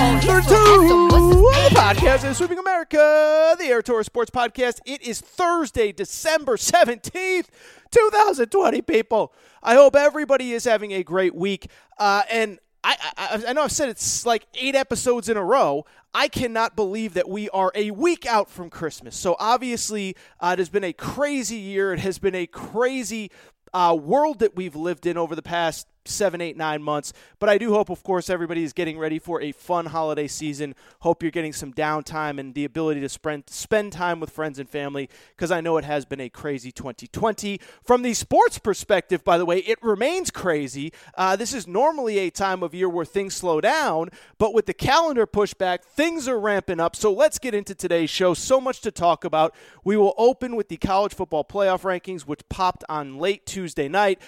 Number two, the podcast is Sweeping America, the Aaron Torres Sports Podcast. It is Thursday, December 17th, 2020, people. I hope everybody is having a great week. And I know I've said it's like 8 episodes in a row. I cannot believe that we are a week out from Christmas. So obviously, it has been a crazy year. It has been a crazy world that we've lived in over the past 7, 8, 9 months. But I do hope, of course, everybody is getting ready for a fun holiday season. Hope you're getting some downtime and the ability to spend time with friends and family, because I know it has been a crazy 2020. From the sports perspective, by the way, it remains crazy. This is normally a time of year where things slow down, but with the calendar pushback, things are ramping up. So let's get into today's show. So much to talk about. We will open with the college football playoff rankings, which popped on late Tuesday night.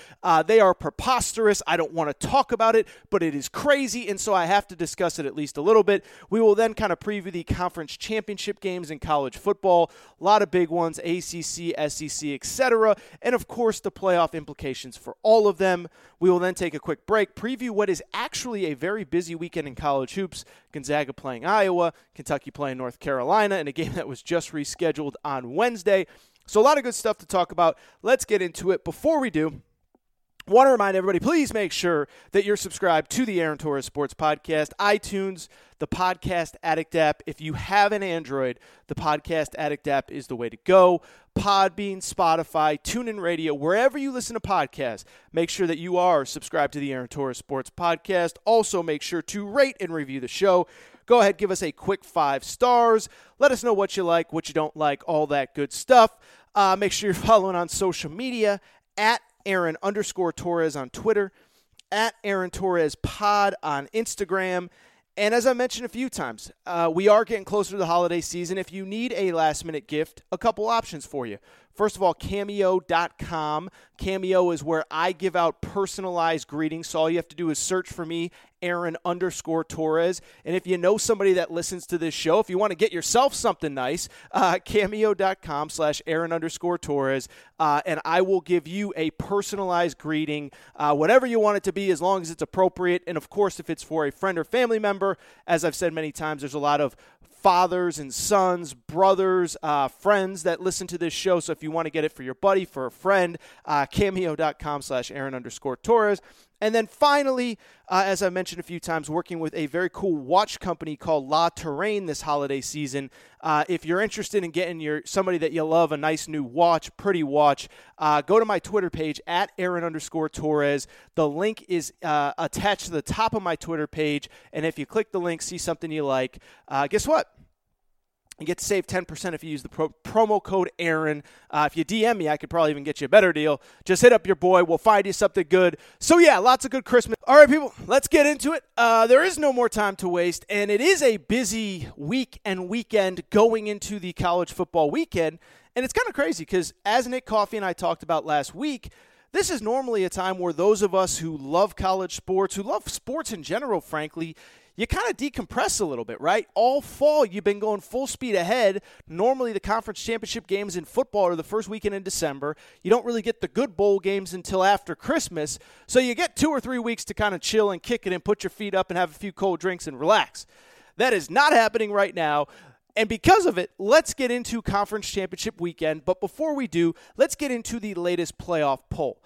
They are preposterous. I don't want to talk about it, but it is crazy, and so I have to discuss it at least a little bit. We will then kind of preview the conference championship games in college football, a lot of big ones, ACC, SEC, etc., and, of course, the playoff implications for all of them. We will then take a quick break, preview what is actually a very busy weekend in college hoops, Gonzaga playing Iowa, Kentucky playing North Carolina, and a game that was just rescheduled on Wednesday. So a lot of good stuff to talk about. Let's get into it. Before we do, I want to remind everybody, please make sure that you're subscribed to the Aaron Torres Sports Podcast, iTunes, the Podcast Addict app. If you have an Android, the Podcast Addict app is the way to go. Podbean, Spotify, TuneIn Radio, wherever you listen to podcasts, make sure that you are subscribed to the Aaron Torres Sports Podcast. Also, make sure to rate and review the show. Go ahead, give us a quick 5 stars. Let us know what you like, what you don't like, all that good stuff. Make sure you're following on social media at Aaron_Torres on Twitter, at Aaron Torres Pod on Instagram. And as I mentioned a few times, we are getting closer to the holiday season. If you need a last-minute gift, a couple options for you. First of all, Cameo.com. Cameo is where I give out personalized greetings, so all you have to do is search for me, Aaron_Torres. And if you know somebody that listens to this show, if you want to get yourself something nice, Cameo.com/Aaron_Torres, and I will give you a personalized greeting, whatever you want it to be, as long as it's appropriate. And, of course, if it's for a friend or family member, as I've said many times, there's a lot of fathers and sons, brothers, friends that listen to this show. So if you want to get it for your buddy, for a friend, Cameo.com/Aaron_Torres. And then finally, as I mentioned a few times, working with a very cool watch company called La Terrain this holiday season. If you're interested in getting somebody that you love a nice new watch, pretty watch, go to my Twitter page at Aaron_Torres. The link is attached to the top of my Twitter page. And if you click the link, see something you like, guess what? You get to save 10% if you use the promo code Aaron. If you DM me, I could probably even get you a better deal. Just hit up your boy. We'll find you something good. So, yeah, lots of good Christmas. All right, people, let's get into it. There is no more time to waste, and it is a busy week and weekend going into the college football weekend. And it's kind of crazy because, as Nick Coffey and I talked about last week, this is normally a time where those of us who love college sports, who love sports in general, frankly, you kind of decompress a little bit, right? All fall, you've been going full speed ahead. Normally, the conference championship games in football are the first weekend in December. You don't really get the good bowl games until after Christmas. So you get 2 or 3 weeks to kind of chill and kick it and put your feet up and have a few cold drinks and relax. That is not happening right now. And because of it, let's get into conference championship weekend. But before we do, let's get into the latest playoff poll.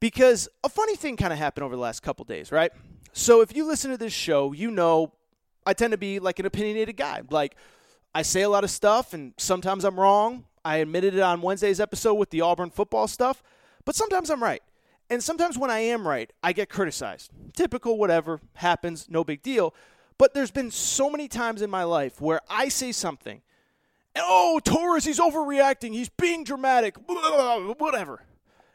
Because a funny thing kind of happened over the last couple days, right? So if you listen to this show, you know I tend to be like an opinionated guy. Like, I say a lot of stuff, and sometimes I'm wrong. I admitted it on Wednesday's episode with the Auburn football stuff. But sometimes I'm right. And sometimes when I am right, I get criticized. Typical, whatever happens, no big deal. But there's been so many times in my life where I say something, and, oh, Torres, he's overreacting, he's being dramatic, whatever.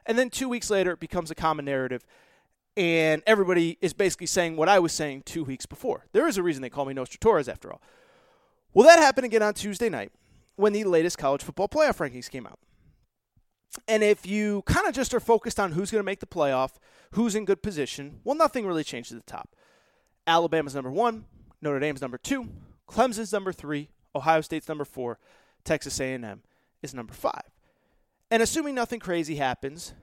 And then 2 weeks later, it becomes a common narrative, and everybody is basically saying what I was saying 2 weeks before. There is a reason they call me Nostratorres, after all. Well, that happened again on Tuesday night. when the latest college football playoff rankings came out. And if you kind of just are focused on who's going to make the playoff, who's in good position, well, nothing really changed at the top. Alabama's number one, Notre Dame's number two, Clemson's number three, Ohio State's number four, Texas A&M is number five. And assuming nothing crazy happens,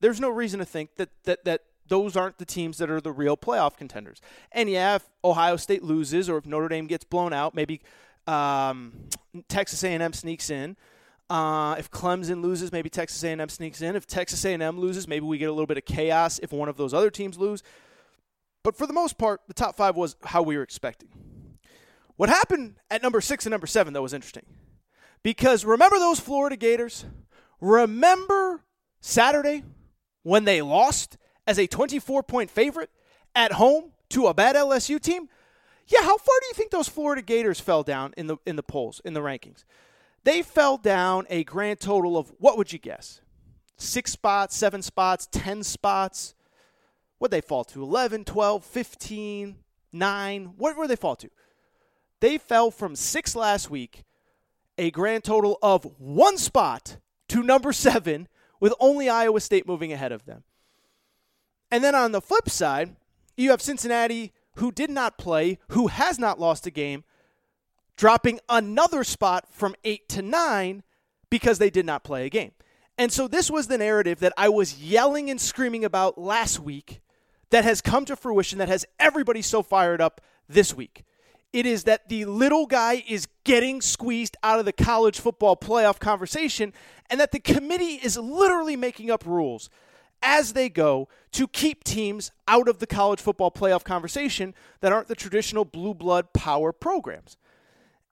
there's no reason to think that those aren't the teams that are the real playoff contenders. And yeah, if Ohio State loses or if Notre Dame gets blown out, maybe Texas A&M sneaks in. If Clemson loses, maybe Texas A&M sneaks in. If Texas A&M loses, maybe we get a little bit of chaos if one of those other teams lose. But for the most part, the top five was how we were expecting. What happened at number 6 and number 7, though, was interesting. Because remember those Florida Gators? Remember Saturday when they lost as a 24-point favorite at home to a bad LSU team? Yeah, how far do you think those Florida Gators fell down in the polls, in the rankings? They fell down a grand total of, what would you guess? 6 spots, 7 spots, 10 spots. What'd they fall to? 11, 12, 15, 9. What were they fall to? They fell from 6 last week, a grand total of 1 spot to number 7, with only Iowa State moving ahead of them. And then on the flip side, you have Cincinnati, who did not play, who has not lost a game, dropping another spot from 8 to 9 because they did not play a game. And so this was the narrative that I was yelling and screaming about last week that has come to fruition, that has everybody so fired up this week. It is that the little guy is getting squeezed out of the college football playoff conversation, and that the committee is literally making up rules as they go to keep teams out of the college football playoff conversation that aren't the traditional blue blood power programs.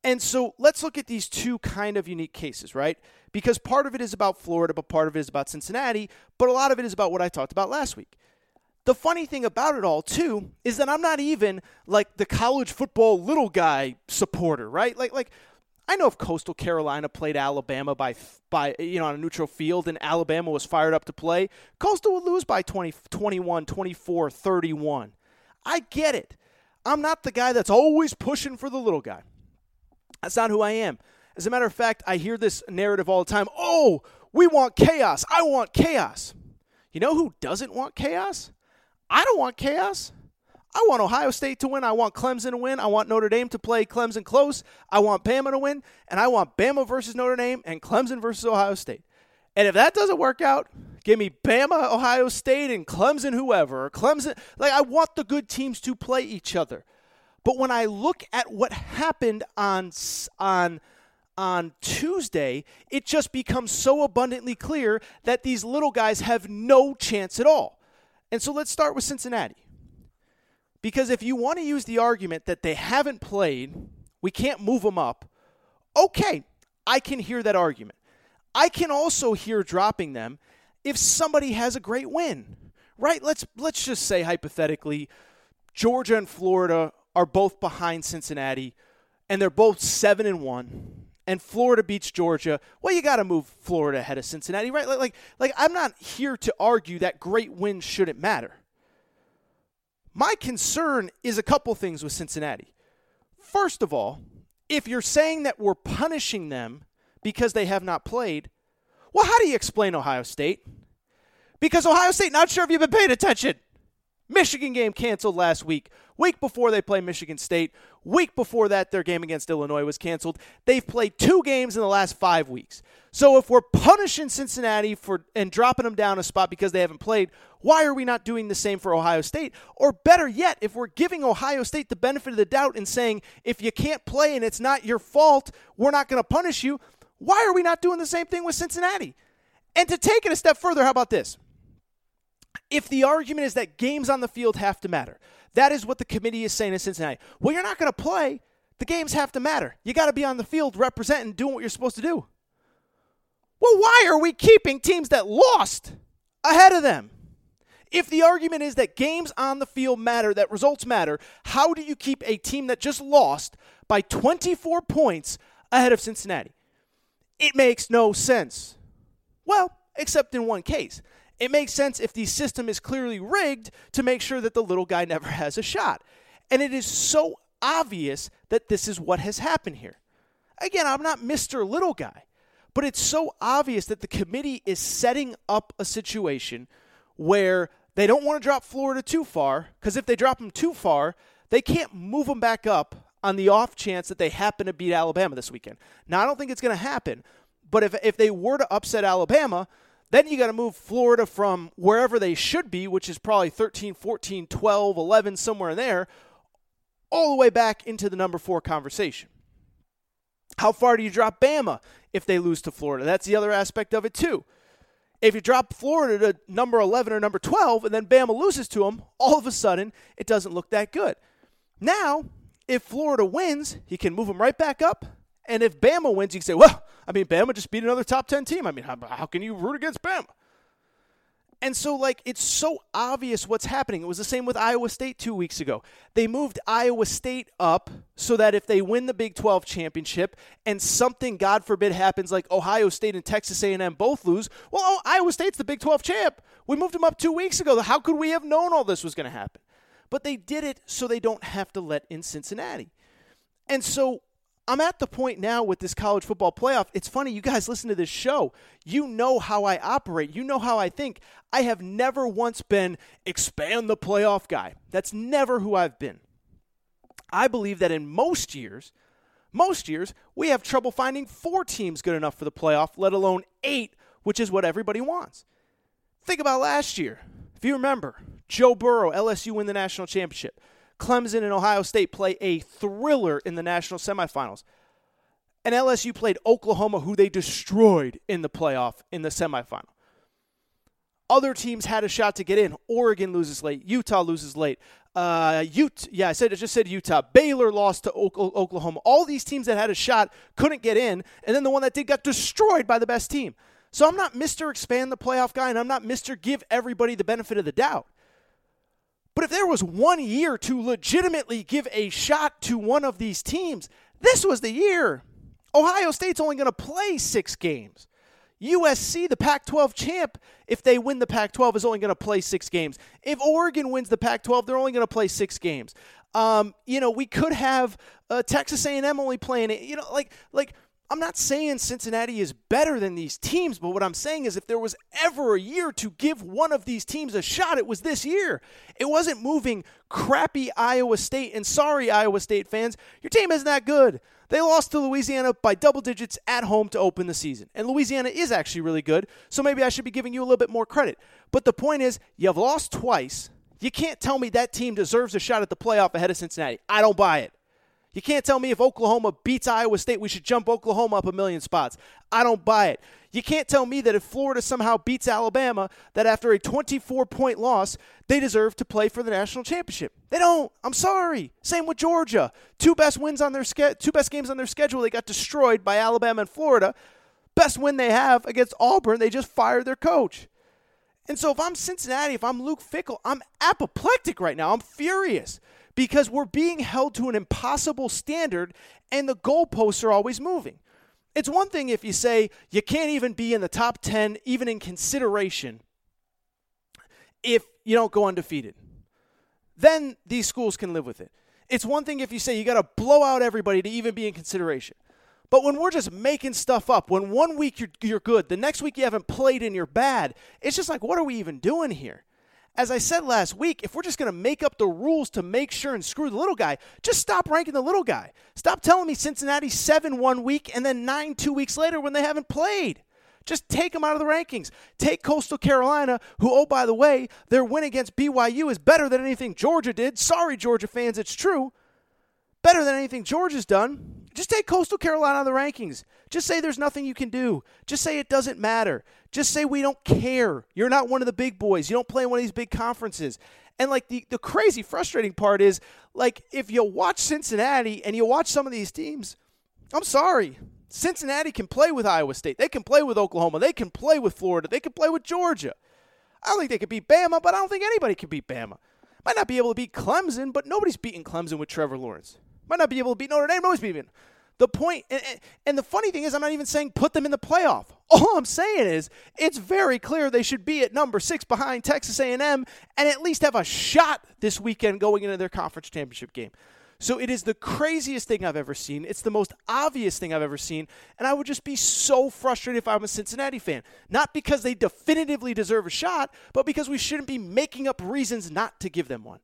And so let's look at these two kind of unique cases, right? Because part of it is about Florida, but part of it is about Cincinnati, but a lot of it is about what I talked about last week. The funny thing about it all, too, is that I'm not even like the college football little guy supporter, right? Like I know if Coastal Carolina played Alabama by on a neutral field and Alabama was fired up to play, Coastal would lose by 20, 21, 24, 31. I get it. I'm not the guy that's always pushing for the little guy. That's not who I am. As a matter of fact, I hear this narrative all the time. Oh, we want chaos. I want chaos. You know who doesn't want chaos? I don't want chaos. I want Ohio State to win. I want Clemson to win. I want Notre Dame to play Clemson close. I want Bama to win. And I want Bama versus Notre Dame and Clemson versus Ohio State. And if that doesn't work out, give me Bama, Ohio State, and Clemson whoever. Clemson, I want the good teams to play each other. But when I look at what happened on Tuesday, it just becomes so abundantly clear that these little guys have no chance at all. And so let's start with Cincinnati. Because if you want to use the argument that they haven't played, we can't move them up, okay, I can hear that argument. I can also hear dropping them if somebody has a great win, right? Let's just say hypothetically, Georgia and Florida are both behind Cincinnati, and they're both 7-1. And Florida beats Georgia, well, you got to move Florida ahead of Cincinnati, right? Like I'm not here to argue that great wins shouldn't matter. My concern is a couple things with Cincinnati. First of all, if you're saying that we're punishing them because they have not played, well, how do you explain Ohio State? Because Ohio State, not sure if you've been paying attention. Michigan game canceled last week. Week before they play Michigan State. Week before that, their game against Illinois was canceled. They've played 2 games in the last 5 weeks. So if we're punishing Cincinnati and dropping them down a spot because they haven't played, why are we not doing the same for Ohio State? Or better yet, if we're giving Ohio State the benefit of the doubt and saying, if you can't play and it's not your fault, we're not going to punish you, why are we not doing the same thing with Cincinnati? And to take it a step further, how about this? If the argument is that games on the field have to matter, that is what the committee is saying in Cincinnati. Well, you're not going to play. The games have to matter. You got to be on the field representing, doing what you're supposed to do. Well, why are we keeping teams that lost ahead of them? If the argument is that games on the field matter, that results matter, how do you keep a team that just lost by 24 points ahead of Cincinnati? It makes no sense. Well, except in one case. It makes sense if the system is clearly rigged to make sure that the little guy never has a shot. And it is so obvious that this is what has happened here. Again, I'm not Mr. Little Guy, but it's so obvious that the committee is setting up a situation where they don't want to drop Florida too far, because if they drop them too far, they can't move them back up on the off chance that they happen to beat Alabama this weekend. Now, I don't think it's going to happen, but if they were to upset Alabama, then you got to move Florida from wherever they should be, which is probably 13, 14, 12, 11, somewhere in there, all the way back into the number 4 conversation. How far do you drop Bama if they lose to Florida? That's the other aspect of it, too. If you drop Florida to number 11 or number 12 and then Bama loses to them, all of a sudden it doesn't look that good. Now, if Florida wins, you can move them right back up. And if Bama wins, you can say, well, I mean, Bama just beat another top 10 team. I mean, how can you root against Bama? And so, like, it's so obvious what's happening. It was the same with Iowa State 2 weeks ago. They moved Iowa State up so that if they win the Big 12 championship and something, God forbid, happens like Ohio State and Texas A&M both lose, well, oh, Iowa State's the Big 12 champ. We moved them up 2 weeks ago. How could we have known all this was going to happen? But they did it so they don't have to let in Cincinnati. And so I'm at the point now with this college football playoff. It's funny, you guys listen to this show. You know how I operate. You know how I think. I have never once been expand the playoff guy. That's never who I've been. I believe that in most years, we have trouble finding 4 teams good enough for the playoff, let alone 8, which is what everybody wants. Think about last year. If you remember, Joe Burrow, LSU win the national championship. Clemson and Ohio State play a thriller in the national semifinals. And LSU played Oklahoma, who they destroyed in the playoff in the semifinal. Other teams had a shot to get in. Oregon loses late. Utah loses late. I just said Utah. Baylor lost to Oklahoma. All these teams that had a shot couldn't get in, and then the one that did got destroyed by the best team. So I'm not Mr. Expand the Playoff guy, and I'm not Mr. Give everybody the benefit of the doubt. But if there was one year to legitimately give a shot to one of these teams, this was the year. Ohio State's only going to play 6 games. USC, the Pac-12 champ, if they win the Pac-12, is only going to play 6 games. If Oregon wins the Pac-12, they're only going to play 6 games. We could have Texas A&M only playing it. I'm not saying Cincinnati is better than these teams, but what I'm saying is if there was ever a year to give one of these teams a shot, it was this year. It wasn't moving crappy Iowa State, and sorry, Iowa State fans, your team isn't that good. They lost to Louisiana by double digits at home to open the season, and Louisiana is actually really good, so maybe I should be giving you a little bit more credit. But the point is, you've lost twice. You can't tell me that team deserves a shot at the playoff ahead of Cincinnati. I don't buy it. You can't tell me if Oklahoma beats Iowa State, we should jump Oklahoma up 1,000,000 spots. I don't buy it. You can't tell me that if Florida somehow beats Alabama, that after a 24-point loss, they deserve to play for the national championship. They don't. I'm sorry. Same with Georgia. Two best games on their schedule. They got destroyed by Alabama and Florida. Best win they have against Auburn. They just fired their coach. And so if I'm Cincinnati, if I'm Luke Fickell, I'm apoplectic right now. I'm furious. Because we're being held to an impossible standard and the goalposts are always moving. It's one thing if you say you can't even be in the top 10, even in consideration, if you don't go undefeated. Then these schools can live with it. It's one thing if you say you got to blow out everybody to even be in consideration. But when we're just making stuff up, when one week you're good, the next week you haven't played and you're bad, it's just like, what are we even doing here? As I said last week, if we're just going to make up the rules to make sure and screw the little guy, just stop ranking the little guy. Stop telling me Cincinnati's 7 1 week and then 9 2 weeks later when they haven't played. Just take them out of the rankings. Take Coastal Carolina, who, oh, by the way, their win against BYU is better than anything Georgia did. Sorry, Georgia fans, it's true. Better than anything Georgia's done. Just take Coastal Carolina out of the rankings. Just say there's nothing you can do. Just say it doesn't matter. Just say we don't care. You're not one of the big boys. You don't play in one of these big conferences. And, like, the crazy frustrating part is, like, if you watch Cincinnati and you watch some of these teams, I'm sorry. Cincinnati can play with Iowa State. They can play with Oklahoma. They can play with Florida. They can play with Georgia. I don't think they could beat Bama, but I don't think anybody can beat Bama. Might not be able to beat Clemson, but nobody's beating Clemson with Trevor Lawrence. Might not be able to beat Notre Dame. Nobody's beating. The point, and the funny thing is, I'm not even saying put them in the playoff. All I'm saying is it's very clear they should be at number 6 behind Texas A&M and at least have a shot this weekend going into their conference championship game. So it is the craziest thing I've ever seen. It's the most obvious thing I've ever seen. And I would just be so frustrated if I'm a Cincinnati fan. Not because they definitively deserve a shot, but because we shouldn't be making up reasons not to give them one.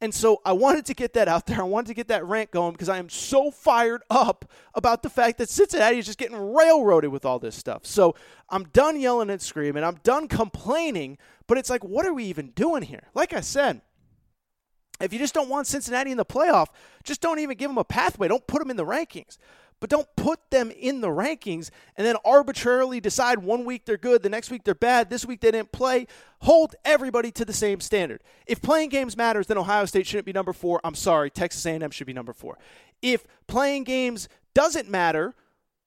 And so I wanted to get that out there. I wanted to get that rant going because I am so fired up about the fact that Cincinnati is just getting railroaded with all this stuff. So I'm done yelling and screaming. I'm done complaining. But it's like, what are we even doing here? Like I said, if you just don't want Cincinnati in the playoff, just don't even give them a pathway. Don't put them in the rankings. But don't put them in the rankings and then arbitrarily decide one week they're good, the next week they're bad, this week they didn't play. Hold everybody to the same standard. If playing games matters, then Ohio State shouldn't be number 4. I'm sorry, Texas A&M should be number 4. If playing games doesn't matter,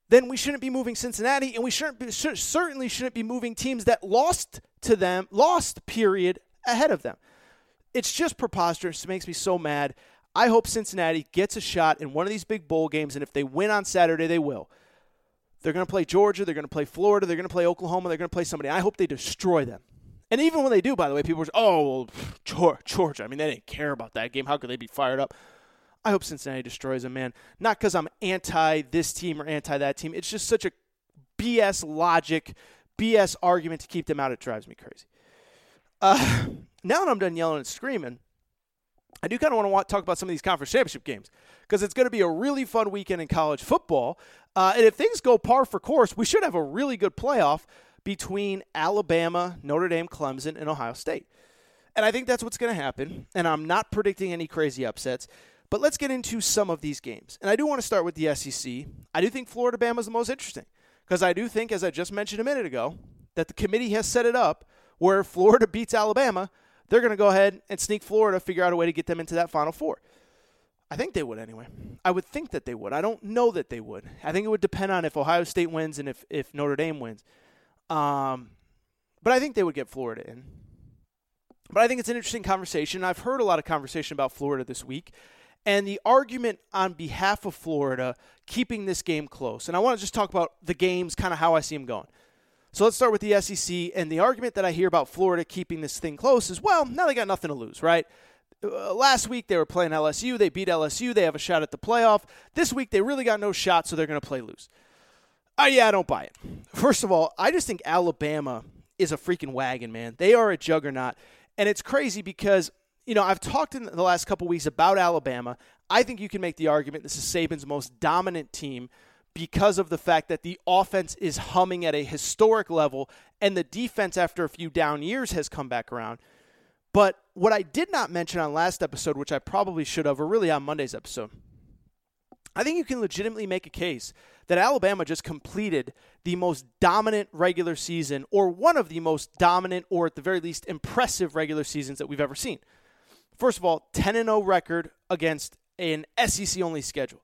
then we shouldn't be moving Cincinnati, and we certainly shouldn't be moving teams that lost, ahead of them. It's just preposterous. It makes me so mad. I hope Cincinnati gets a shot in one of these big bowl games, and if they win on Saturday, they will. They're going to play Georgia. They're going to play Florida. They're going to play Oklahoma. They're going to play somebody. I hope they destroy them. And even when they do, by the way, people are Georgia. I mean, they didn't care about that game. How could they be fired up? I hope Cincinnati destroys them, man. Not because I'm anti this team or anti that team. It's just such a BS logic, BS argument to keep them out. It drives me crazy. Now that I'm done yelling and screaming, I do kind of want to talk about some of these conference championship games because it's going to be a really fun weekend in college football. And if things go par for course, we should have a really good playoff between Alabama, Notre Dame, Clemson, and Ohio State. And I think that's what's going to happen, and I'm not predicting any crazy upsets. But let's get into some of these games. And I do want to start with the SEC. I do think Florida-Bama is the most interesting because I do think, as I just mentioned a minute ago, that the committee has set it up where Florida beats Alabama, they're going to go ahead and sneak Florida, figure out a way to get them into that Final Four. I think they would anyway. I would think that they would. I don't know that they would. I think it would depend on if Ohio State wins and if Notre Dame wins. But I think they would get Florida in. But I think it's an interesting conversation. I've heard a lot of conversation about Florida this week. And the argument on behalf of Florida keeping this game close. And I want to just talk about the games, kind of how I see them going. So let's start with the SEC, and the argument that I hear about Florida keeping this thing close is, well, now they got nothing to lose, right? Last week they were playing LSU. They beat LSU. They have a shot at the playoff. This week they really got no shot, so they're going to play loose. Yeah, I don't buy it. First of all, I just think Alabama is a freaking wagon, man. They are a juggernaut, and it's crazy because, you know, I've talked in the last couple weeks about Alabama. I think you can make the argument this is Saban's most dominant team, because of the fact that the offense is humming at a historic level and the defense after a few down years has come back around. But what I did not mention on last episode, which I probably should have, or really on Monday's episode, I think you can legitimately make a case that Alabama just completed the most dominant regular season, or one of the most dominant, or at the very least impressive regular seasons that we've ever seen. First of all, 10-0 record against an SEC-only schedule.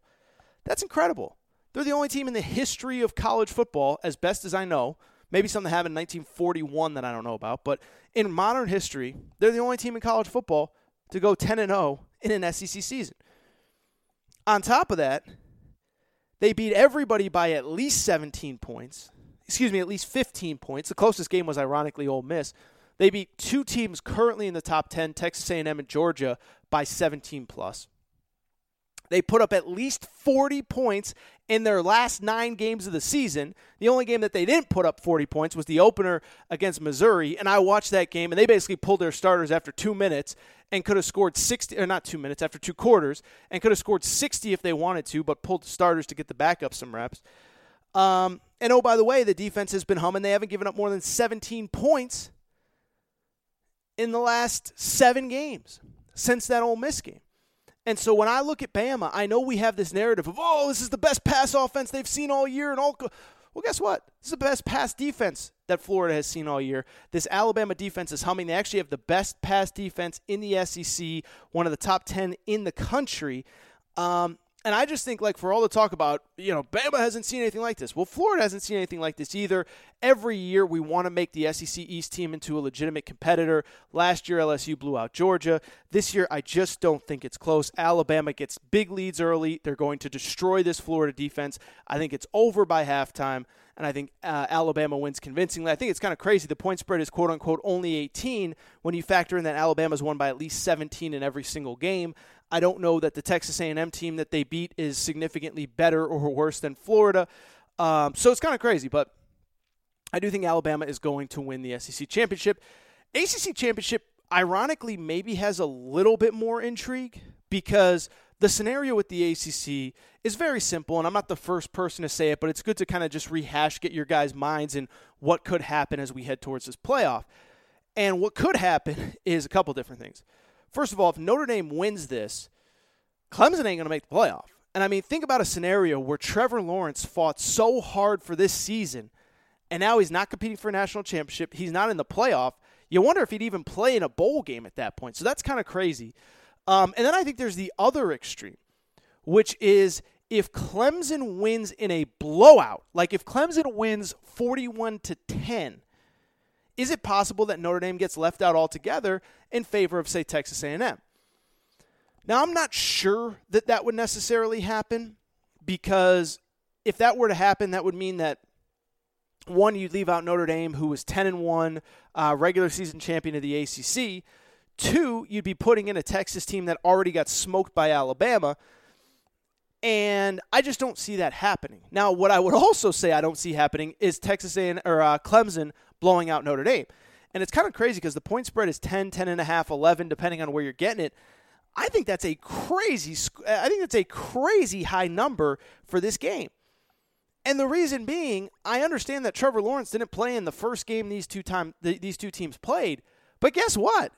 That's incredible. They're the only team in the history of college football, as best as I know, maybe something that happened in 1941 that I don't know about, but in modern history, they're the only team in college football to go 10-0 in an SEC season. On top of that, they beat everybody by at least 15 points. The closest game was ironically Ole Miss. They beat two teams currently in the top 10, Texas A&M and Georgia, by 17+. They put up at least 40 points in their last 9 games of the season. The only game that they didn't put up 40 points was the opener against Missouri, and I watched that game, and they basically pulled their starters after 2 minutes and could have scored 60, or not 2 minutes, after 2 quarters, and could have scored 60 if they wanted to, but pulled the starters to get the backup some reps. And oh, by the way, the defense has been humming. They haven't given up more than 17 points in the last 7 games since that Ole Miss game. And so when I look at Bama, I know we have this narrative of, oh, this is the best pass offense they've seen all year. Well, guess what? This is the best pass defense that Florida has seen all year. This Alabama defense is humming. They actually have the best pass defense in the SEC, one of the top 10 in the country. And I just think, like, for all the talk about, you know, Bama hasn't seen anything like this. Well, Florida hasn't seen anything like this either. Every year we want to make the SEC East team into a legitimate competitor. Last year LSU blew out Georgia. This year I just don't think it's close. Alabama gets big leads early. They're going to destroy this Florida defense. I think it's over by halftime, and I think Alabama wins convincingly. I think it's kind of crazy. The point spread is, quote-unquote, only 18 when you factor in that Alabama's won by at least 17 in every single game. I don't know that the Texas A&M team that they beat is significantly better or worse than Florida. So it's kind of crazy, but I do think Alabama is going to win the SEC championship. ACC championship, ironically, maybe has a little bit more intrigue because the scenario with the ACC is very simple, and I'm not the first person to say it, but it's good to kind of just rehash, get your guys' minds in what could happen as we head towards this playoff. And what could happen is a couple different things. First of all, if Notre Dame wins this, Clemson ain't going to make the playoff. And, I mean, think about a scenario where Trevor Lawrence fought so hard for this season, and now he's not competing for a national championship. He's not in the playoff. You wonder if he'd even play in a bowl game at that point. So that's kind of crazy. And then I think there's the other extreme, which is if Clemson wins in a blowout, like if Clemson wins 41-10, is it possible that Notre Dame gets left out altogether in favor of, say, Texas A&M? Now, I'm not sure that that would necessarily happen because if that were to happen, that would mean that, one, you'd leave out Notre Dame, who was 10-1, regular season champion of the ACC. Two, you'd be putting in a Texas team that already got smoked by Alabama, and I just don't see that happening. Now, what I would also say I don't see happening is Texas A&M or Clemson blowing out Notre Dame, and it's kind of crazy because the point spread is 10, 10.5, 11, depending on where you're getting it. I think that's a crazy. I think that's a crazy high number for this game, and the reason being, I understand that Trevor Lawrence didn't play in the first game these two teams played, but guess what?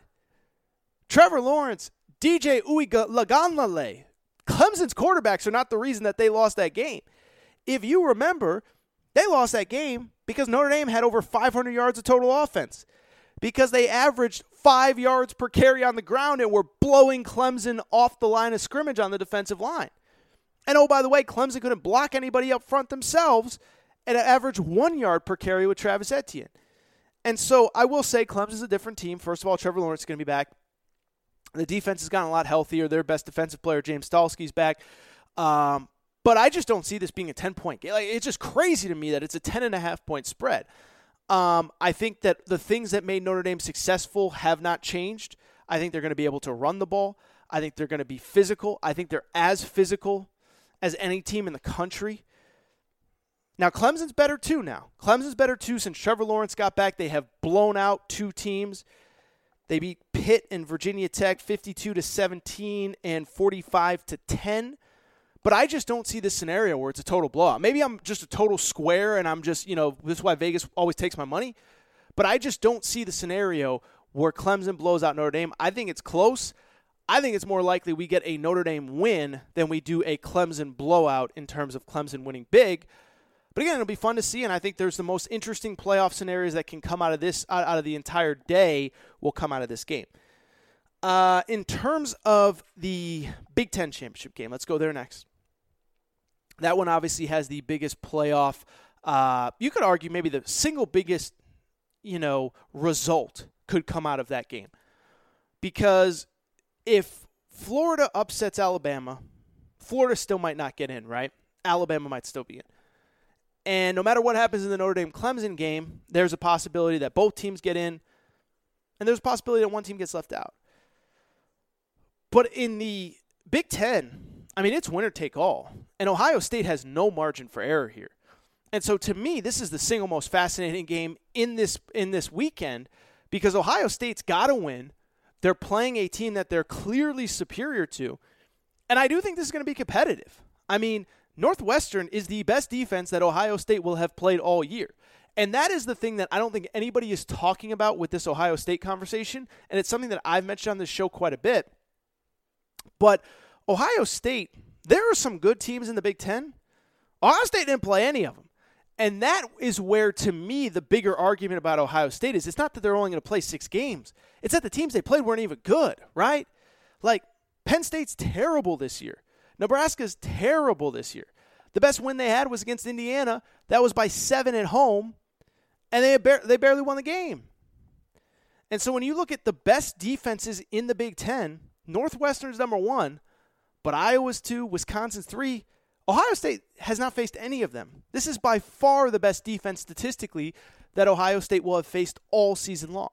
Trevor Lawrence, DJ Uiga Laganlale, Clemson's quarterbacks are not the reason that they lost that game. If you remember, they lost that game because Notre Dame had over 500 yards of total offense because they averaged 5 yards per carry on the ground and were blowing Clemson off the line of scrimmage on the defensive line. And oh, by the way, Clemson couldn't block anybody up front themselves and averaged 1 yard per carry with Travis Etienne. And so I will say Clemson's a different team. First of all, Trevor Lawrence is going to be back. The defense has gotten a lot healthier. Their best defensive player, James Stolsky, is back. But I just don't see this being a 10-point game. Like, it's just crazy to me that it's a 10.5-point spread. I think that the things that made Notre Dame successful have not changed. I think they're going to be able to run the ball. I think they're going to be physical. I think they're as physical as any team in the country. Now, Clemson's better too now. Clemson's better too since Trevor Lawrence got back. They have blown out two teams. They beat Pitt and Virginia Tech 52-17 and 45-10. But I just don't see this scenario where it's a total blowout. Maybe I'm just a total square and I'm just, you know, this is why Vegas always takes my money. But I just don't see the scenario where Clemson blows out Notre Dame. I think it's close. I think it's more likely we get a Notre Dame win than we do a Clemson blowout in terms of Clemson winning big. But again, it'll be fun to see, and I think there's the most interesting playoff scenarios that can come out of this, out of the entire day, will come out of this game. In terms of the Big Ten championship game, let's go there next. That one obviously has the biggest playoff. You could argue maybe the single biggest, result could come out of that game, because if Florida upsets Alabama, Florida still might not get in, right? Alabama might still be in. And no matter what happens in the Notre Dame-Clemson game, there's a possibility that both teams get in, and there's a possibility that one team gets left out. But in the Big Ten, I mean, it's winner take all, and Ohio State has no margin for error here. And so to me, this is the single most fascinating game in this weekend, because Ohio State's got to win. They're playing a team that they're clearly superior to, and I do think this is going to be competitive. I mean, Northwestern is the best defense that Ohio State will have played all year. And that is the thing that I don't think anybody is talking about with this Ohio State conversation, and it's something that I've mentioned on this show quite a bit. But Ohio State, there are some good teams in the Big Ten. Ohio State didn't play any of them. And that is where, to me, the bigger argument about Ohio State is it's not that they're only going to play 6 games. It's that the teams they played weren't even good, right? Like, Penn State's terrible this year. Nebraska's terrible this year. The best win they had was against Indiana. That was by 7 at home, and they barely won the game. And so when you look at the best defenses in the Big Ten, Northwestern's number 1, but Iowa's 2, Wisconsin's 3. Ohio State has not faced any of them. This is by far the best defense statistically that Ohio State will have faced all season long.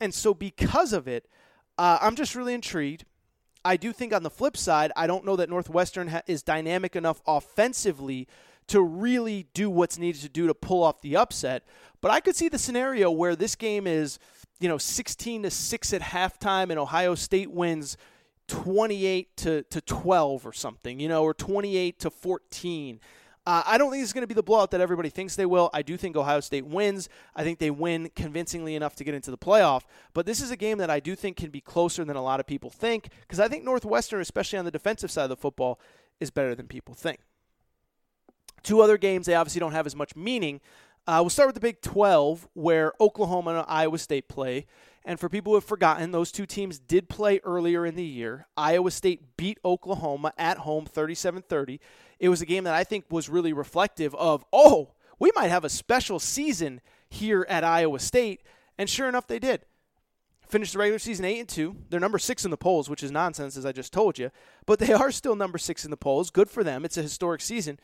And so because of it, I'm just really intrigued. I do think on the flip side, I don't know that Northwestern is dynamic enough offensively to really do what's needed to do to pull off the upset. But I could see the scenario where this game is, 16-6 at halftime and Ohio State wins 28-12 or something, or 28-14. I don't think it's going to be the blowout that everybody thinks they will. I do think Ohio State wins. I think they win convincingly enough to get into the playoff. But this is a game that I do think can be closer than a lot of people think, because I think Northwestern, especially on the defensive side of the football, is better than people think. Two other games, they obviously don't have as much meaning. We'll start with the Big 12, where Oklahoma and Iowa State play. And for people who have forgotten, those two teams did play earlier in the year. Iowa State beat Oklahoma at home 37-30. It was a game that I think was really reflective of, we might have a special season here at Iowa State. And sure enough, they did. Finished the regular season 8-2. They're number 6 in the polls, which is nonsense, as I just told you. But they are still number 6 in the polls. Good for them. It's a historic season.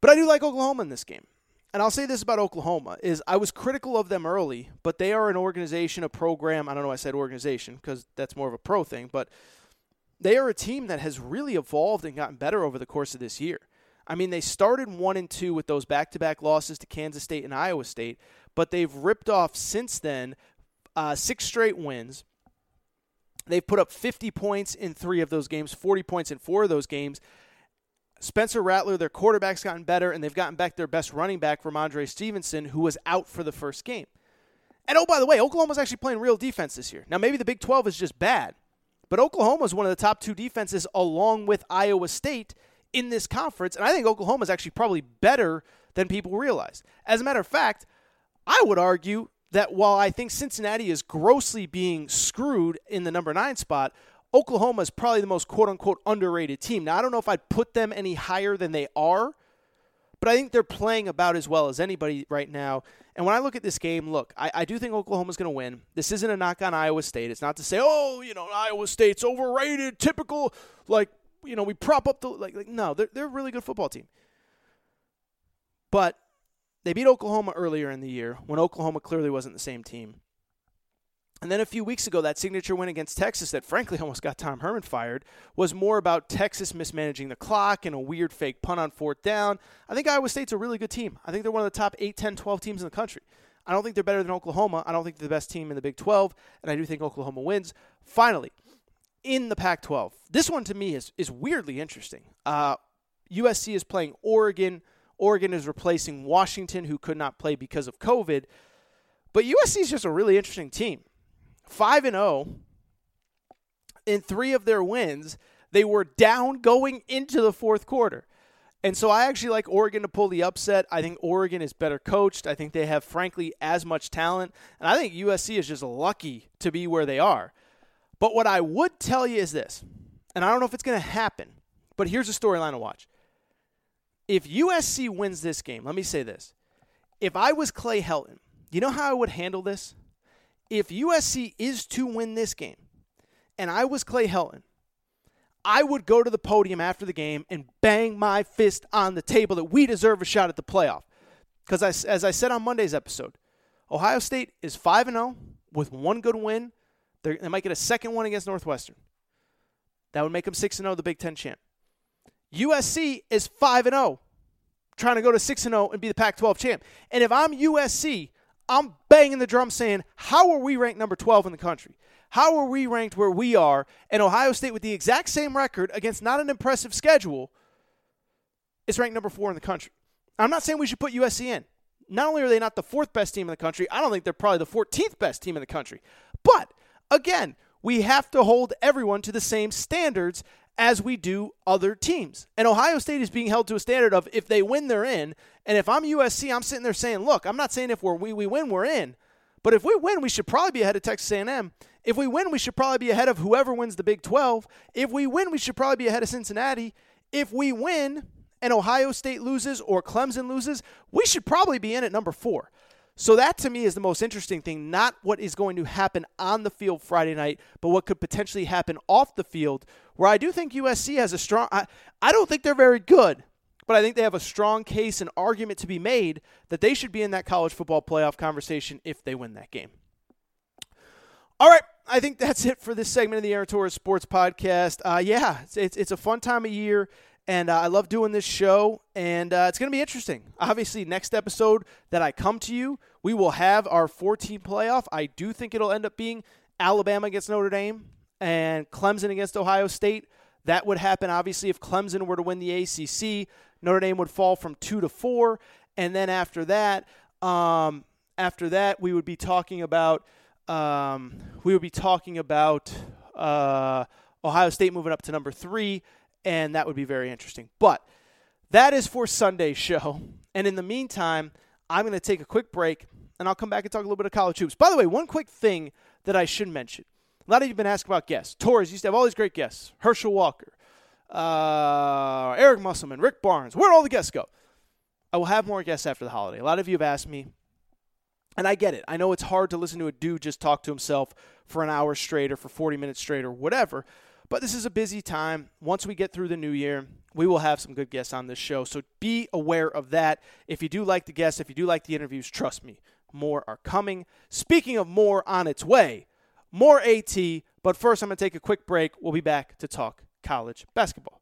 But I do like Oklahoma in this game. And I'll say this about Oklahoma, is I was critical of them early, but they are an organization, a program. I don't know why I said organization, because that's more of a pro thing, but they are a team that has really evolved and gotten better over the course of this year. I mean, they started 1-2 with those back-to-back losses to Kansas State and Iowa State, but they've ripped off since then 6 straight wins. They've put up 50 points in 3 of those games, 40 points in 4 of those games. Spencer Rattler, their quarterback's gotten better, and they've gotten back their best running back, Ramondre Stevenson, who was out for the first game. And by the way, Oklahoma's actually playing real defense this year. Now, maybe the Big 12 is just bad, but Oklahoma's one of the top 2 defenses along with Iowa State in this conference, and I think Oklahoma's actually probably better than people realize. As a matter of fact, I would argue that while I think Cincinnati is grossly being screwed in the number 9 spot, Oklahoma is probably the most quote-unquote underrated team. Now, I don't know if I'd put them any higher than they are, but I think they're playing about as well as anybody right now. And when I look at this game, I do think Oklahoma's going to win. This isn't a knock on Iowa State. It's not to say, Iowa State's overrated, typical, we prop up the no, they're a really good football team. But they beat Oklahoma earlier in the year when Oklahoma clearly wasn't the same team. And then a few weeks ago, that signature win against Texas that frankly almost got Tom Herman fired was more about Texas mismanaging the clock and a weird fake punt on 4th down. I think Iowa State's a really good team. I think they're one of the top 8, 10, 12 teams in the country. I don't think they're better than Oklahoma. I don't think they're the best team in the Big 12, and I do think Oklahoma wins. Finally, in the Pac-12, this one to me is weirdly interesting. USC is playing Oregon. Oregon is replacing Washington, who could not play because of COVID. But USC is just a really interesting team. 5-0, in 3 of their wins, they were down going into the fourth quarter. And so I actually like Oregon to pull the upset. I think Oregon is better coached. I think they have, frankly, as much talent. And I think USC is just lucky to be where they are. But what I would tell you is this, and I don't know if it's going to happen, but here's a storyline to watch. If USC wins this game, let me say this. If I was Clay Helton, you know how I would handle this? If USC is to win this game, and I was Clay Helton, I would go to the podium after the game and bang my fist on the table that we deserve a shot at the playoff. Because as I said on Monday's episode, Ohio State is 5-0 with 1 good win. They might get a second one against Northwestern. That would make them 6-0, the Big Ten champ. USC is 5-0, trying to go to 6-0 and be the Pac-12 champ. And if I'm USC, I'm banging the drum saying, how are we ranked number 12 in the country? How are we ranked where we are? And Ohio State, with the exact same record against not an impressive schedule, is ranked number 4 in the country. I'm not saying we should put USC in. Not only are they not the 4th best team in the country, I don't think they're probably the 14th best team in the country. But, again, we have to hold everyone to the same standards as we do other teams. And Ohio State is being held to a standard of if they win, they're in. And if I'm USC, I'm sitting there saying, look, I'm not saying if we win, we're in. But if we win, we should probably be ahead of Texas A&M. If we win, we should probably be ahead of whoever wins the Big 12. If we win, we should probably be ahead of Cincinnati. If we win and Ohio State loses or Clemson loses, we should probably be in at number 4. So that to me is the most interesting thing, not what is going to happen on the field Friday night, but what could potentially happen off the field, where I do think USC has a strong – I don't think they're very good, but I think they have a strong case and argument to be made that they should be in that college football playoff conversation if they win that game. All right, I think that's it for this segment of the Aaron Torres Sports Podcast. It's a fun time of year, and I love doing this show, and it's going to be interesting. Obviously, next episode that I come to you, we will have our 4-team playoff. I do think it'll end up being Alabama against Notre Dame and Clemson against Ohio State. That would happen, obviously, if Clemson were to win the ACC. Notre Dame would fall from 2 to 4, and then after that, we would be talking about Ohio State moving up to number 3, and that would be very interesting. But that is for Sunday's show, and in the meantime, I'm going to take a quick break, and I'll come back and talk a little bit of college hoops. By the way, one quick thing that I should mention. A lot of you have been asking about guests. Torres used to have all these great guests. Herschel Walker, Eric Musselman, Rick Barnes. Where'd all the guests go? I will have more guests after the holiday. A lot of you have asked me, and I get it. I know it's hard to listen to a dude just talk to himself for an hour straight or for 40 minutes straight or whatever, but this is a busy time. Once we get through the new year, we will have some good guests on this show, so be aware of that. If you do like the guests, if you do like the interviews, trust me, more are coming. Speaking of more on its way, more AT, but first I'm going to take a quick break. We'll be back to talk college basketball.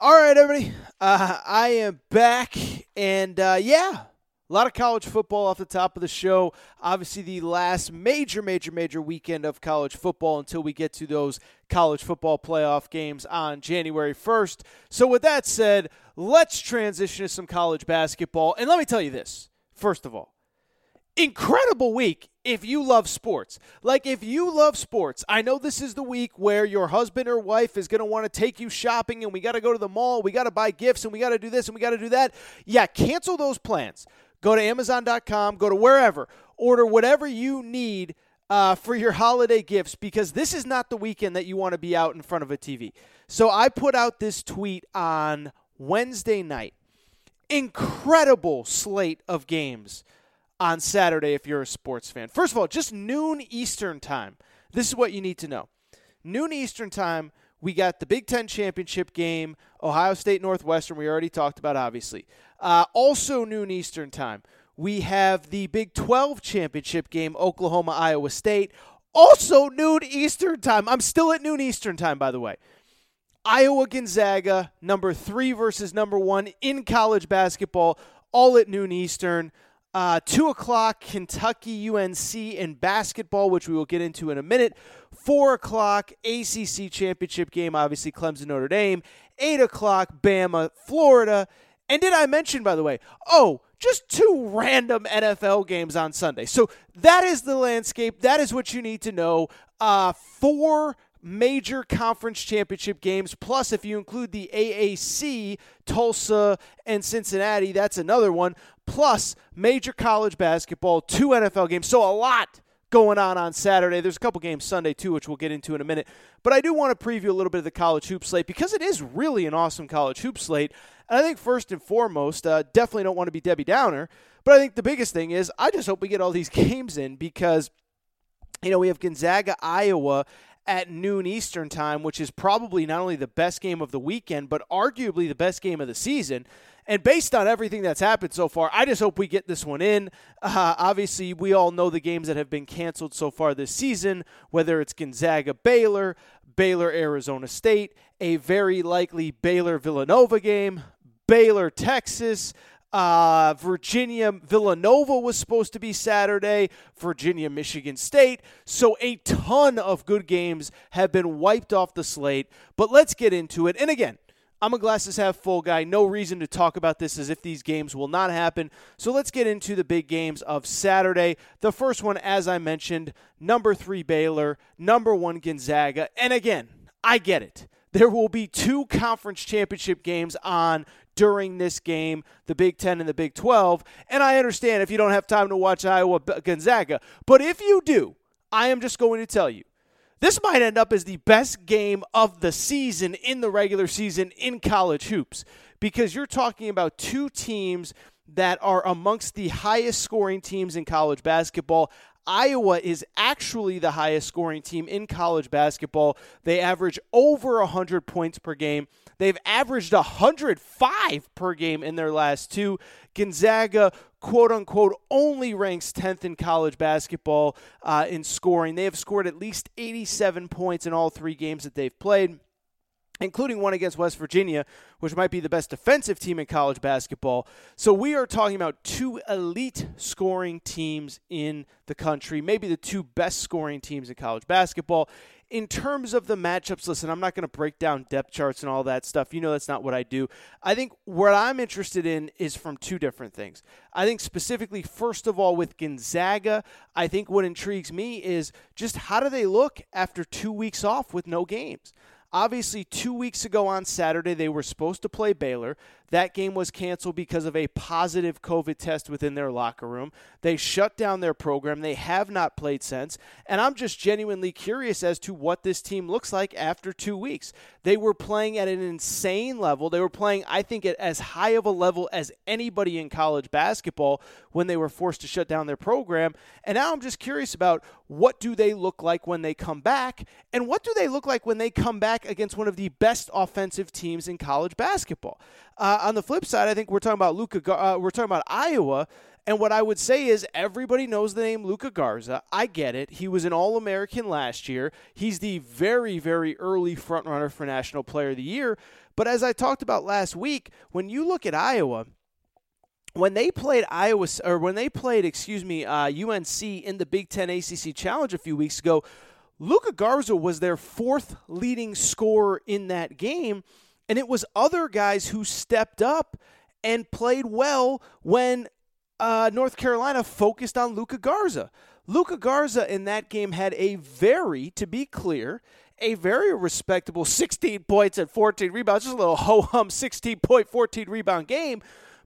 All right, everybody. I am back, and a lot of college football off the top of the show. Obviously, the last major weekend of college football until we get to those college football playoff games on January 1st. So with that said, let's transition to some college basketball. And let me tell you this, first of all, incredible week if you love sports. Like, if you love sports, I know this is the week where your husband or wife is going to want to take you shopping, and we got to go to the mall, we got to buy gifts, and we got to do this, and we got to do that. Yeah, cancel those plans. Go to Amazon.com, go to wherever, order whatever you need for your holiday gifts, because this is not the weekend that you want to be out in front of a TV. So I put out this tweet on Wednesday night. Incredible slate of games on Saturday if you're a sports fan. First of all, just noon Eastern time. This is what you need to know. Noon Eastern time, we got the Big Ten Championship game, Ohio State Northwestern, we already talked about, obviously. Also noon Eastern time, we have the Big 12 Championship game, Oklahoma, Iowa State. Also noon Eastern time. I'm still at noon Eastern time, by the way. Iowa Gonzaga, number 3 versus number 1 in college basketball, all at noon Eastern. 2 o'clock, Kentucky, UNC in basketball, which we will get into in a minute. 4 o'clock, ACC championship game, obviously Clemson, Notre Dame. 8 o'clock, Bama, Florida. And did I mention, by the way, just 2 random NFL games on Sunday. So that is the landscape. That is what you need to know. 4 major conference championship games, plus if you include the AAC, Tulsa and Cincinnati, that's another one, plus major college basketball, 2 NFL games. So a lot going on Saturday. There's a couple games Sunday too, which we'll get into in a minute. But I do want to preview a little bit of the college hoop slate, because it is really an awesome college hoop slate. And I think first and foremost, definitely don't want to be Debbie Downer, but I think the biggest thing is I just hope we get all these games in, because, you know, we have Gonzaga, Iowa at noon Eastern time, which is probably not only the best game of the weekend, but arguably the best game of the season. And based on everything that's happened so far, I just hope we get this one in. Obviously, we all know the games that have been canceled so far this season, whether it's Gonzaga-Baylor, Baylor-Arizona State, a very likely Baylor-Villanova game, Baylor-Texas, Virginia-Villanova was supposed to be Saturday, Virginia-Michigan State. So a ton of good games have been wiped off the slate, but let's get into it. And again, I'm a glasses half full guy. No reason to talk about this as if these games will not happen. So let's get into the big games of Saturday. The first one, as I mentioned, number 3 Baylor, number 1 Gonzaga. And again, I get it. There will be 2 conference championship games on during this game, the Big Ten and the Big 12, and I understand if you don't have time to watch Iowa-Gonzaga, but if you do, I am just going to tell you, this might end up as the best game of the season in the regular season in college hoops, because you're talking about 2 teams that are amongst the highest scoring teams in college basketball. Iowa is actually the highest scoring team in college basketball. They average over 100 points per game. They've averaged 105 per game in their last two. Gonzaga, quote-unquote, only ranks 10th in college basketball in scoring. They have scored at least 87 points in all three games that they've played, including one against West Virginia, which might be the best defensive team in college basketball. So we are talking about two elite scoring teams in the country, maybe the two best scoring teams in college basketball. In terms of the matchups, listen, I'm not going to break down depth charts and all that stuff. You know that's not what I do. I think what I'm interested in is from two different things. I think specifically, first of all, with Gonzaga, I think what intrigues me is just how do they look after 2 weeks off with no games? Obviously, 2 weeks ago on Saturday, they were supposed to play Baylor. That game was canceled because of a positive COVID test within their locker room. They shut down their program. They have not played since. And I'm just genuinely curious as to what this team looks like after 2 weeks. They were playing at an insane level. They were playing, I think, at as high of a level as anybody in college basketball when they were forced to shut down their program. And now I'm just curious about what do they look like when they come back, and what do they look like when they come back against one of the best offensive teams in college basketball. On the flip side, I think we're talking about Iowa, and what I would say is everybody knows the name Luka Garza. I get it. He was an All-American last year. He's the very, very early frontrunner for National Player of the Year. But as I talked about last week, when you look at Iowa, when they played UNC in the Big Ten ACC Challenge a few weeks ago, Luka Garza was their fourth leading scorer in that game, and it was other guys who stepped up and played well when North Carolina focused on Luka Garza. Luka Garza in that game had a very respectable 16 points and 14 rebounds, just a little ho-hum 16-point, 14-rebound game.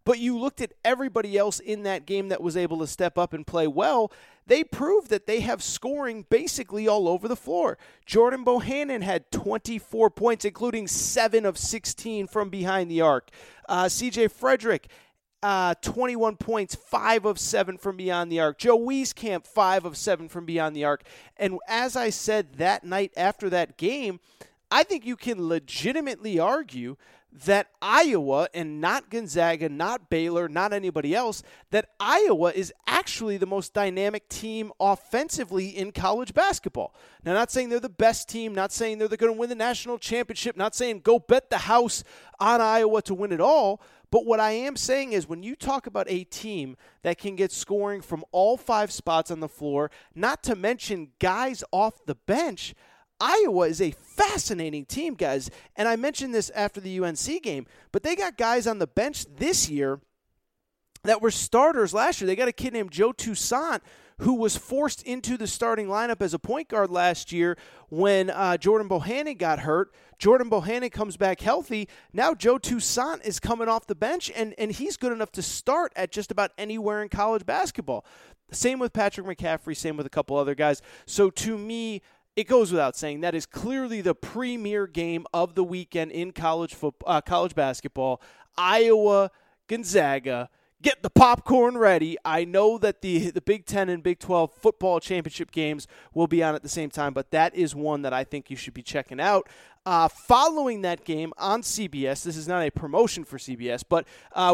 But you looked at everybody else in that game that was able to step up and play well. They proved that they have scoring basically all over the floor. Jordan Bohannon had 24 points, including 7 of 16 from behind the arc. CJ Frederick, 21 points, 5 of 7 from beyond the arc. Joe Wieskamp, 5 of 7 from beyond the arc. And as I said that night after that game, I think you can legitimately argue that Iowa, and not Gonzaga, not Baylor, not anybody else, that Iowa is actually the most dynamic team offensively in college basketball. Now, not saying they're the best team, not saying they're going to win the national championship, not saying go bet the house on Iowa to win it all, but what I am saying is when you talk about a team that can get scoring from all five spots on the floor, not to mention guys off the bench, Iowa is a fascinating team, guys, and I mentioned this after the UNC game, but they got guys on the bench this year that were starters last year. They got a kid named Joe Toussaint who was forced into the starting lineup as a point guard last year when Jordan Bohannon got hurt. Jordan Bohannon comes back healthy. Now Joe Toussaint is coming off the bench, and he's good enough to start at just about anywhere in college basketball. Same with Patrick McCaffrey, same with a couple other guys. So to me, it goes without saying that is clearly the premier game of the weekend in college basketball. Iowa, Gonzaga, get the popcorn ready. I know that the Big Ten and Big 12 football championship games will be on at the same time, but that is one that I think you should be checking out. Following that game on CBS, this is not a promotion for CBS, but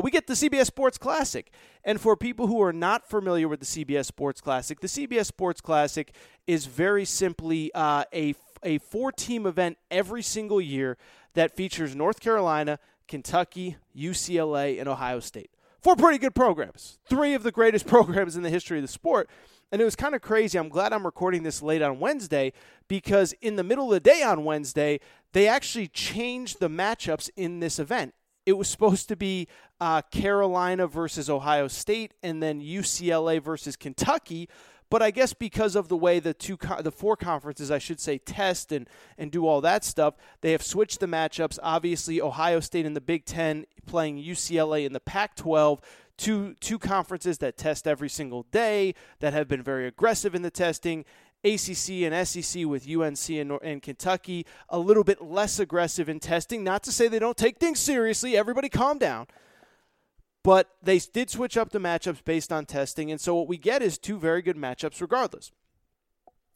we get the CBS Sports Classic. And for people who are not familiar with the CBS Sports Classic, the CBS Sports Classic is very simply a four-team event every single year that features North Carolina, Kentucky, UCLA, and Ohio State. Four pretty good programs, three of the greatest programs in the history of the sport. And it was kind of crazy. I'm glad I'm recording this late on Wednesday because in the middle of the day on Wednesday, they actually changed the matchups in this event. It was supposed to be Carolina versus Ohio State and then UCLA versus Kentucky. But I guess because of the way the four conferences, I should say, test and do all that stuff, they have switched the matchups. Obviously, Ohio State in the Big Ten playing UCLA in the Pac-12. Two conferences that test every single day, that have been very aggressive in the testing. ACC and SEC with UNC and Kentucky, a little bit less aggressive in testing. Not to say they don't take things seriously. Everybody calm down. But they did switch up the matchups based on testing, and so what we get is two very good matchups regardless.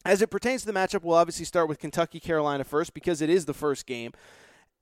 As it pertains to the matchup, we'll obviously start with Kentucky-Carolina first because it is the first game.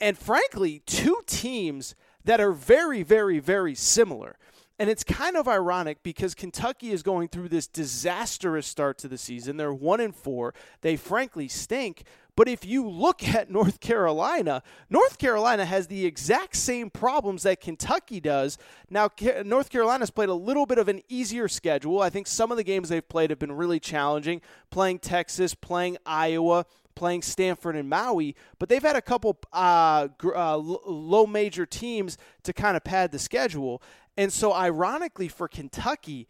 And frankly, two teams that are very, very, very similar. And it's kind of ironic because Kentucky is going through this disastrous start to the season. They're 1-4. They frankly stink. But if you look at North Carolina has the exact same problems that Kentucky does. Now, North Carolina's played a little bit of an easier schedule. I think some of the games they've played have been really challenging, playing Texas, playing Iowa, playing Stanford and Maui, but they've had a couple low-major teams to kind of pad the schedule. And so ironically for Kentucky,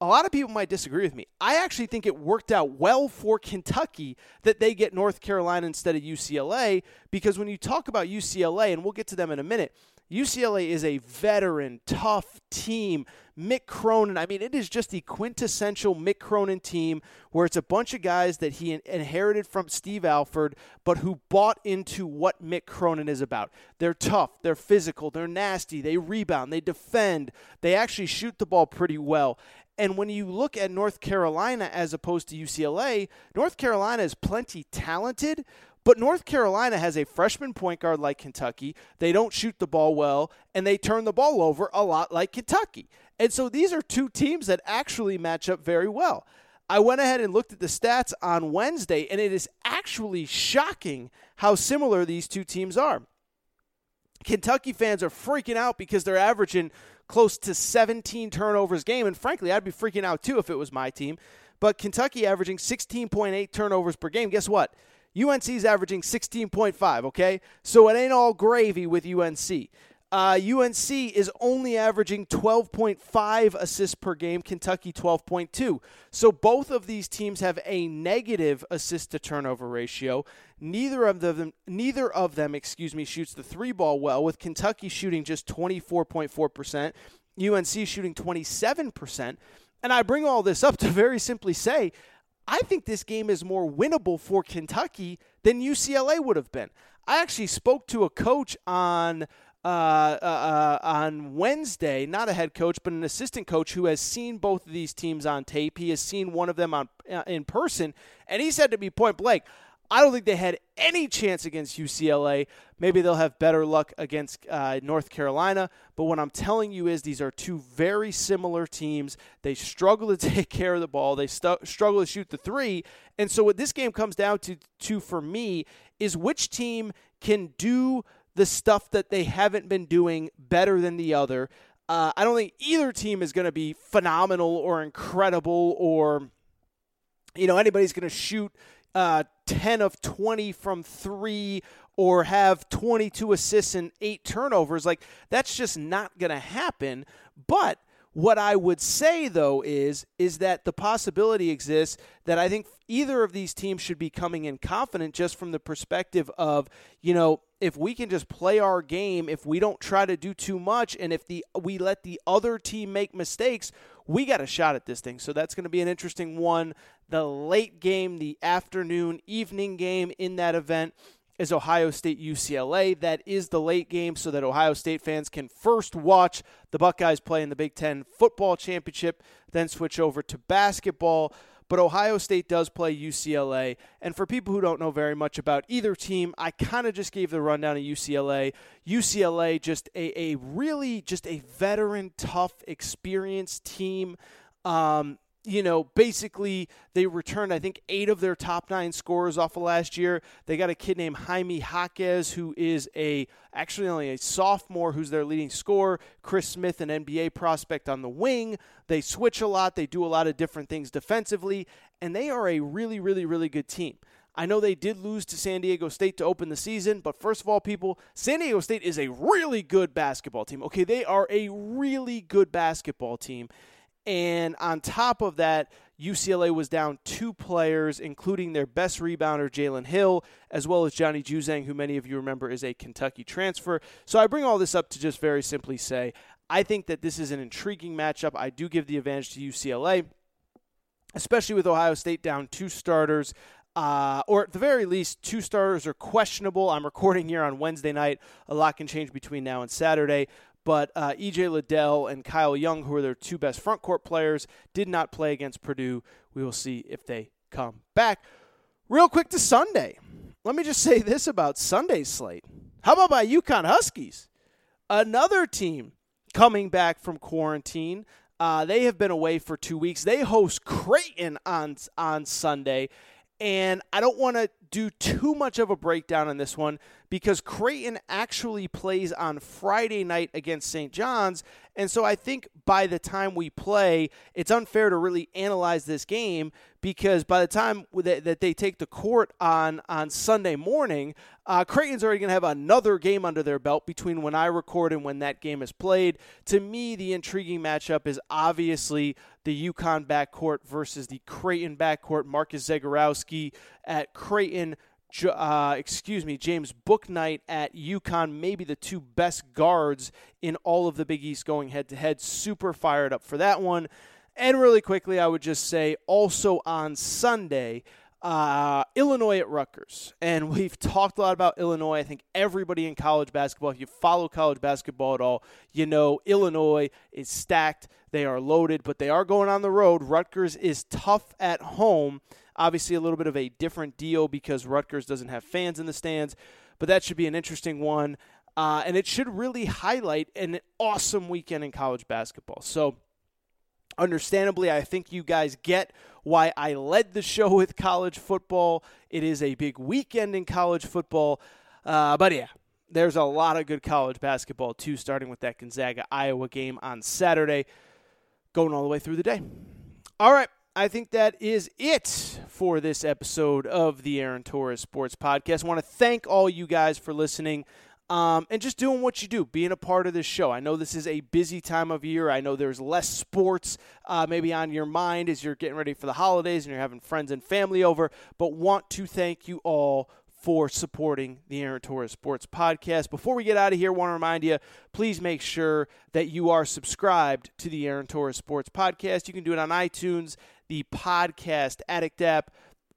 a lot of people might disagree with me. I actually think it worked out well for Kentucky that they get North Carolina instead of UCLA, because when you talk about UCLA, and we'll get to them in a minute, UCLA is a veteran, tough team. Mick Cronin, I mean, it is just the quintessential Mick Cronin team where it's a bunch of guys that he inherited from Steve Alford, but who bought into what Mick Cronin is about. They're tough. They're physical. They're nasty. They rebound. They defend. They actually shoot the ball pretty well. And when you look at North Carolina as opposed to UCLA, North Carolina is plenty talented, but North Carolina has a freshman point guard like Kentucky. They don't shoot the ball well, and they turn the ball over a lot like Kentucky. And so these are two teams that actually match up very well. I went ahead and looked at the stats on Wednesday, and it is actually shocking how similar these two teams are. Kentucky fans are freaking out because they're averaging close to 17 turnovers a game, and frankly, I'd be freaking out too if it was my team. But Kentucky averaging 16.8 turnovers per game. Guess what? UNC's averaging 16.5, okay? So it ain't all gravy with UNC. UNC is only averaging 12.5 assists per game, Kentucky 12.2. So both of these teams have a negative assist-to-turnover ratio. Neither of them shoots the three-ball well, with Kentucky shooting just 24.4%, UNC shooting 27%. And I bring all this up to very simply say, I think this game is more winnable for Kentucky than UCLA would have been. I actually spoke to a coach on Wednesday, not a head coach, but an assistant coach who has seen both of these teams on tape. He has seen one of them in person, and he said to me point blank, I don't think they had any chance against UCLA. Maybe they'll have better luck against North Carolina, but what I'm telling you is these are two very similar teams. They struggle to take care of the ball. They struggle to shoot the three, and so what this game comes down to for me is which team can do the stuff that they haven't been doing better than the other. I don't think either team is going to be phenomenal or incredible or, you know, anybody's going to shoot 10 of 20 from three or have 22 assists and 8 turnovers. Like, that's just not going to happen. But what I would say, though, is that the possibility exists that I think either of these teams should be coming in confident just from the perspective of, you know, if we can just play our game, if we don't try to do too much, and if we let the other team make mistakes, we got a shot at this thing. So that's going to be an interesting one. The late game, the afternoon, evening game in that event is Ohio State-UCLA. That is the late game so that Ohio State fans can first watch the Buckeyes play in the Big Ten Football Championship, then switch over to basketball. But Ohio State does play UCLA, and for people who don't know very much about either team, I kind of just gave the rundown of UCLA. UCLA, just a really veteran, tough, experienced team. You know, basically they returned, I think, 8 of their top 9 scorers off of last year. They got a kid named Jaime Jaquez, who is actually only a sophomore, who's their leading scorer. Chris Smith, an NBA prospect on the wing. They switch a lot. They do a lot of different things defensively, and they are a really, really, really good team. I know they did lose to San Diego State to open the season, but first of all, people, San Diego State is a really good basketball team. Okay, they are a really good basketball team. And on top of that, UCLA was down 2 players, including their best rebounder, Jalen Hill, as well as Johnny Juzang, who many of you remember is a Kentucky transfer. So I bring all this up to just very simply say, I think that this is an intriguing matchup. I do give the advantage to UCLA, especially with Ohio State down 2 starters. Or at the very least, 2 starters are questionable. I'm recording here on Wednesday night. A lot can change between now and Saturday. But EJ Liddell and Kyle Young, who are their two best frontcourt players, did not play against Purdue. We will see if they come back. Real quick to Sunday. Let me just say this about Sunday's slate. How about my UConn Huskies? Another team coming back from quarantine. They have been away for 2 weeks. They host Creighton on Sunday. And I don't want to do too much of a breakdown on this one because Creighton actually plays on Friday night against St. John's. And so I think by the time we play, it's unfair to really analyze this game because by the time that they take the court on Sunday morning, Creighton's already going to have another game under their belt between when I record and when that game is played. To me, the intriguing matchup is obviously the UConn backcourt versus the Creighton backcourt. Marcus Zagorowski at Creighton, James Booknight at UConn, maybe the two best guards in all of the Big East going head-to-head. Super fired up for that one. And really quickly, I would just say also on Sunday, Illinois at Rutgers. And we've talked a lot about Illinois. I think everybody in college basketball, if you follow college basketball at all, you know Illinois is stacked. They are loaded, but they are going on the road. Rutgers is tough at home. Obviously a little bit of a different deal because Rutgers doesn't have fans in the stands, but that should be an interesting one. And it should really highlight an awesome weekend in college basketball. So understandably, I think you guys get why I led the show with college football. It is a big weekend in college football. But yeah, there's a lot of good college basketball too, starting with that Gonzaga-Iowa game on Saturday, going all the way through the day. All right, I think that is it for this episode of the Aaron Torres Sports Podcast. I want to thank all you guys for listening. And just doing what you do, being a part of this show. I know this is a busy time of year. I know there's less sports maybe on your mind as you're getting ready for the holidays and you're having friends and family over, but want to thank you all for supporting the Aaron Torres Sports Podcast. Before we get out of here, I want to remind you, please make sure that you are subscribed to the Aaron Torres Sports Podcast. You can do it on iTunes, the Podcast Addict app,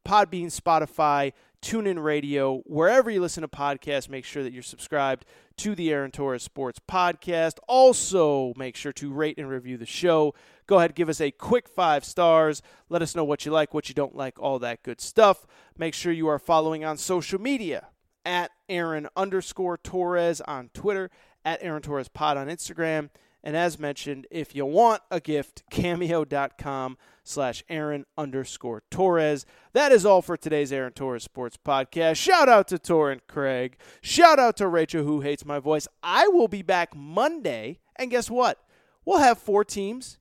Podbean, Spotify, TuneIn Radio, wherever you listen to podcasts, make sure that you're subscribed to the Aaron Torres Sports Podcast. Also, make sure to rate and review the show. Go ahead, give us a quick 5 stars. Let us know what you like, what you don't like, all that good stuff. Make sure you are following on social media at Aaron_Torres on Twitter, at Aaron Torres Pod on Instagram. And as mentioned, if you want a gift, cameo.com/Aaron_Torres. That is all for today's Aaron Torres Sports Podcast. Shout out to Torrent Craig. Shout out to Rachel, who hates my voice. I will be back Monday. And guess what? We'll have 4 teams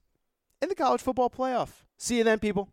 in the college football playoff. See you then, people.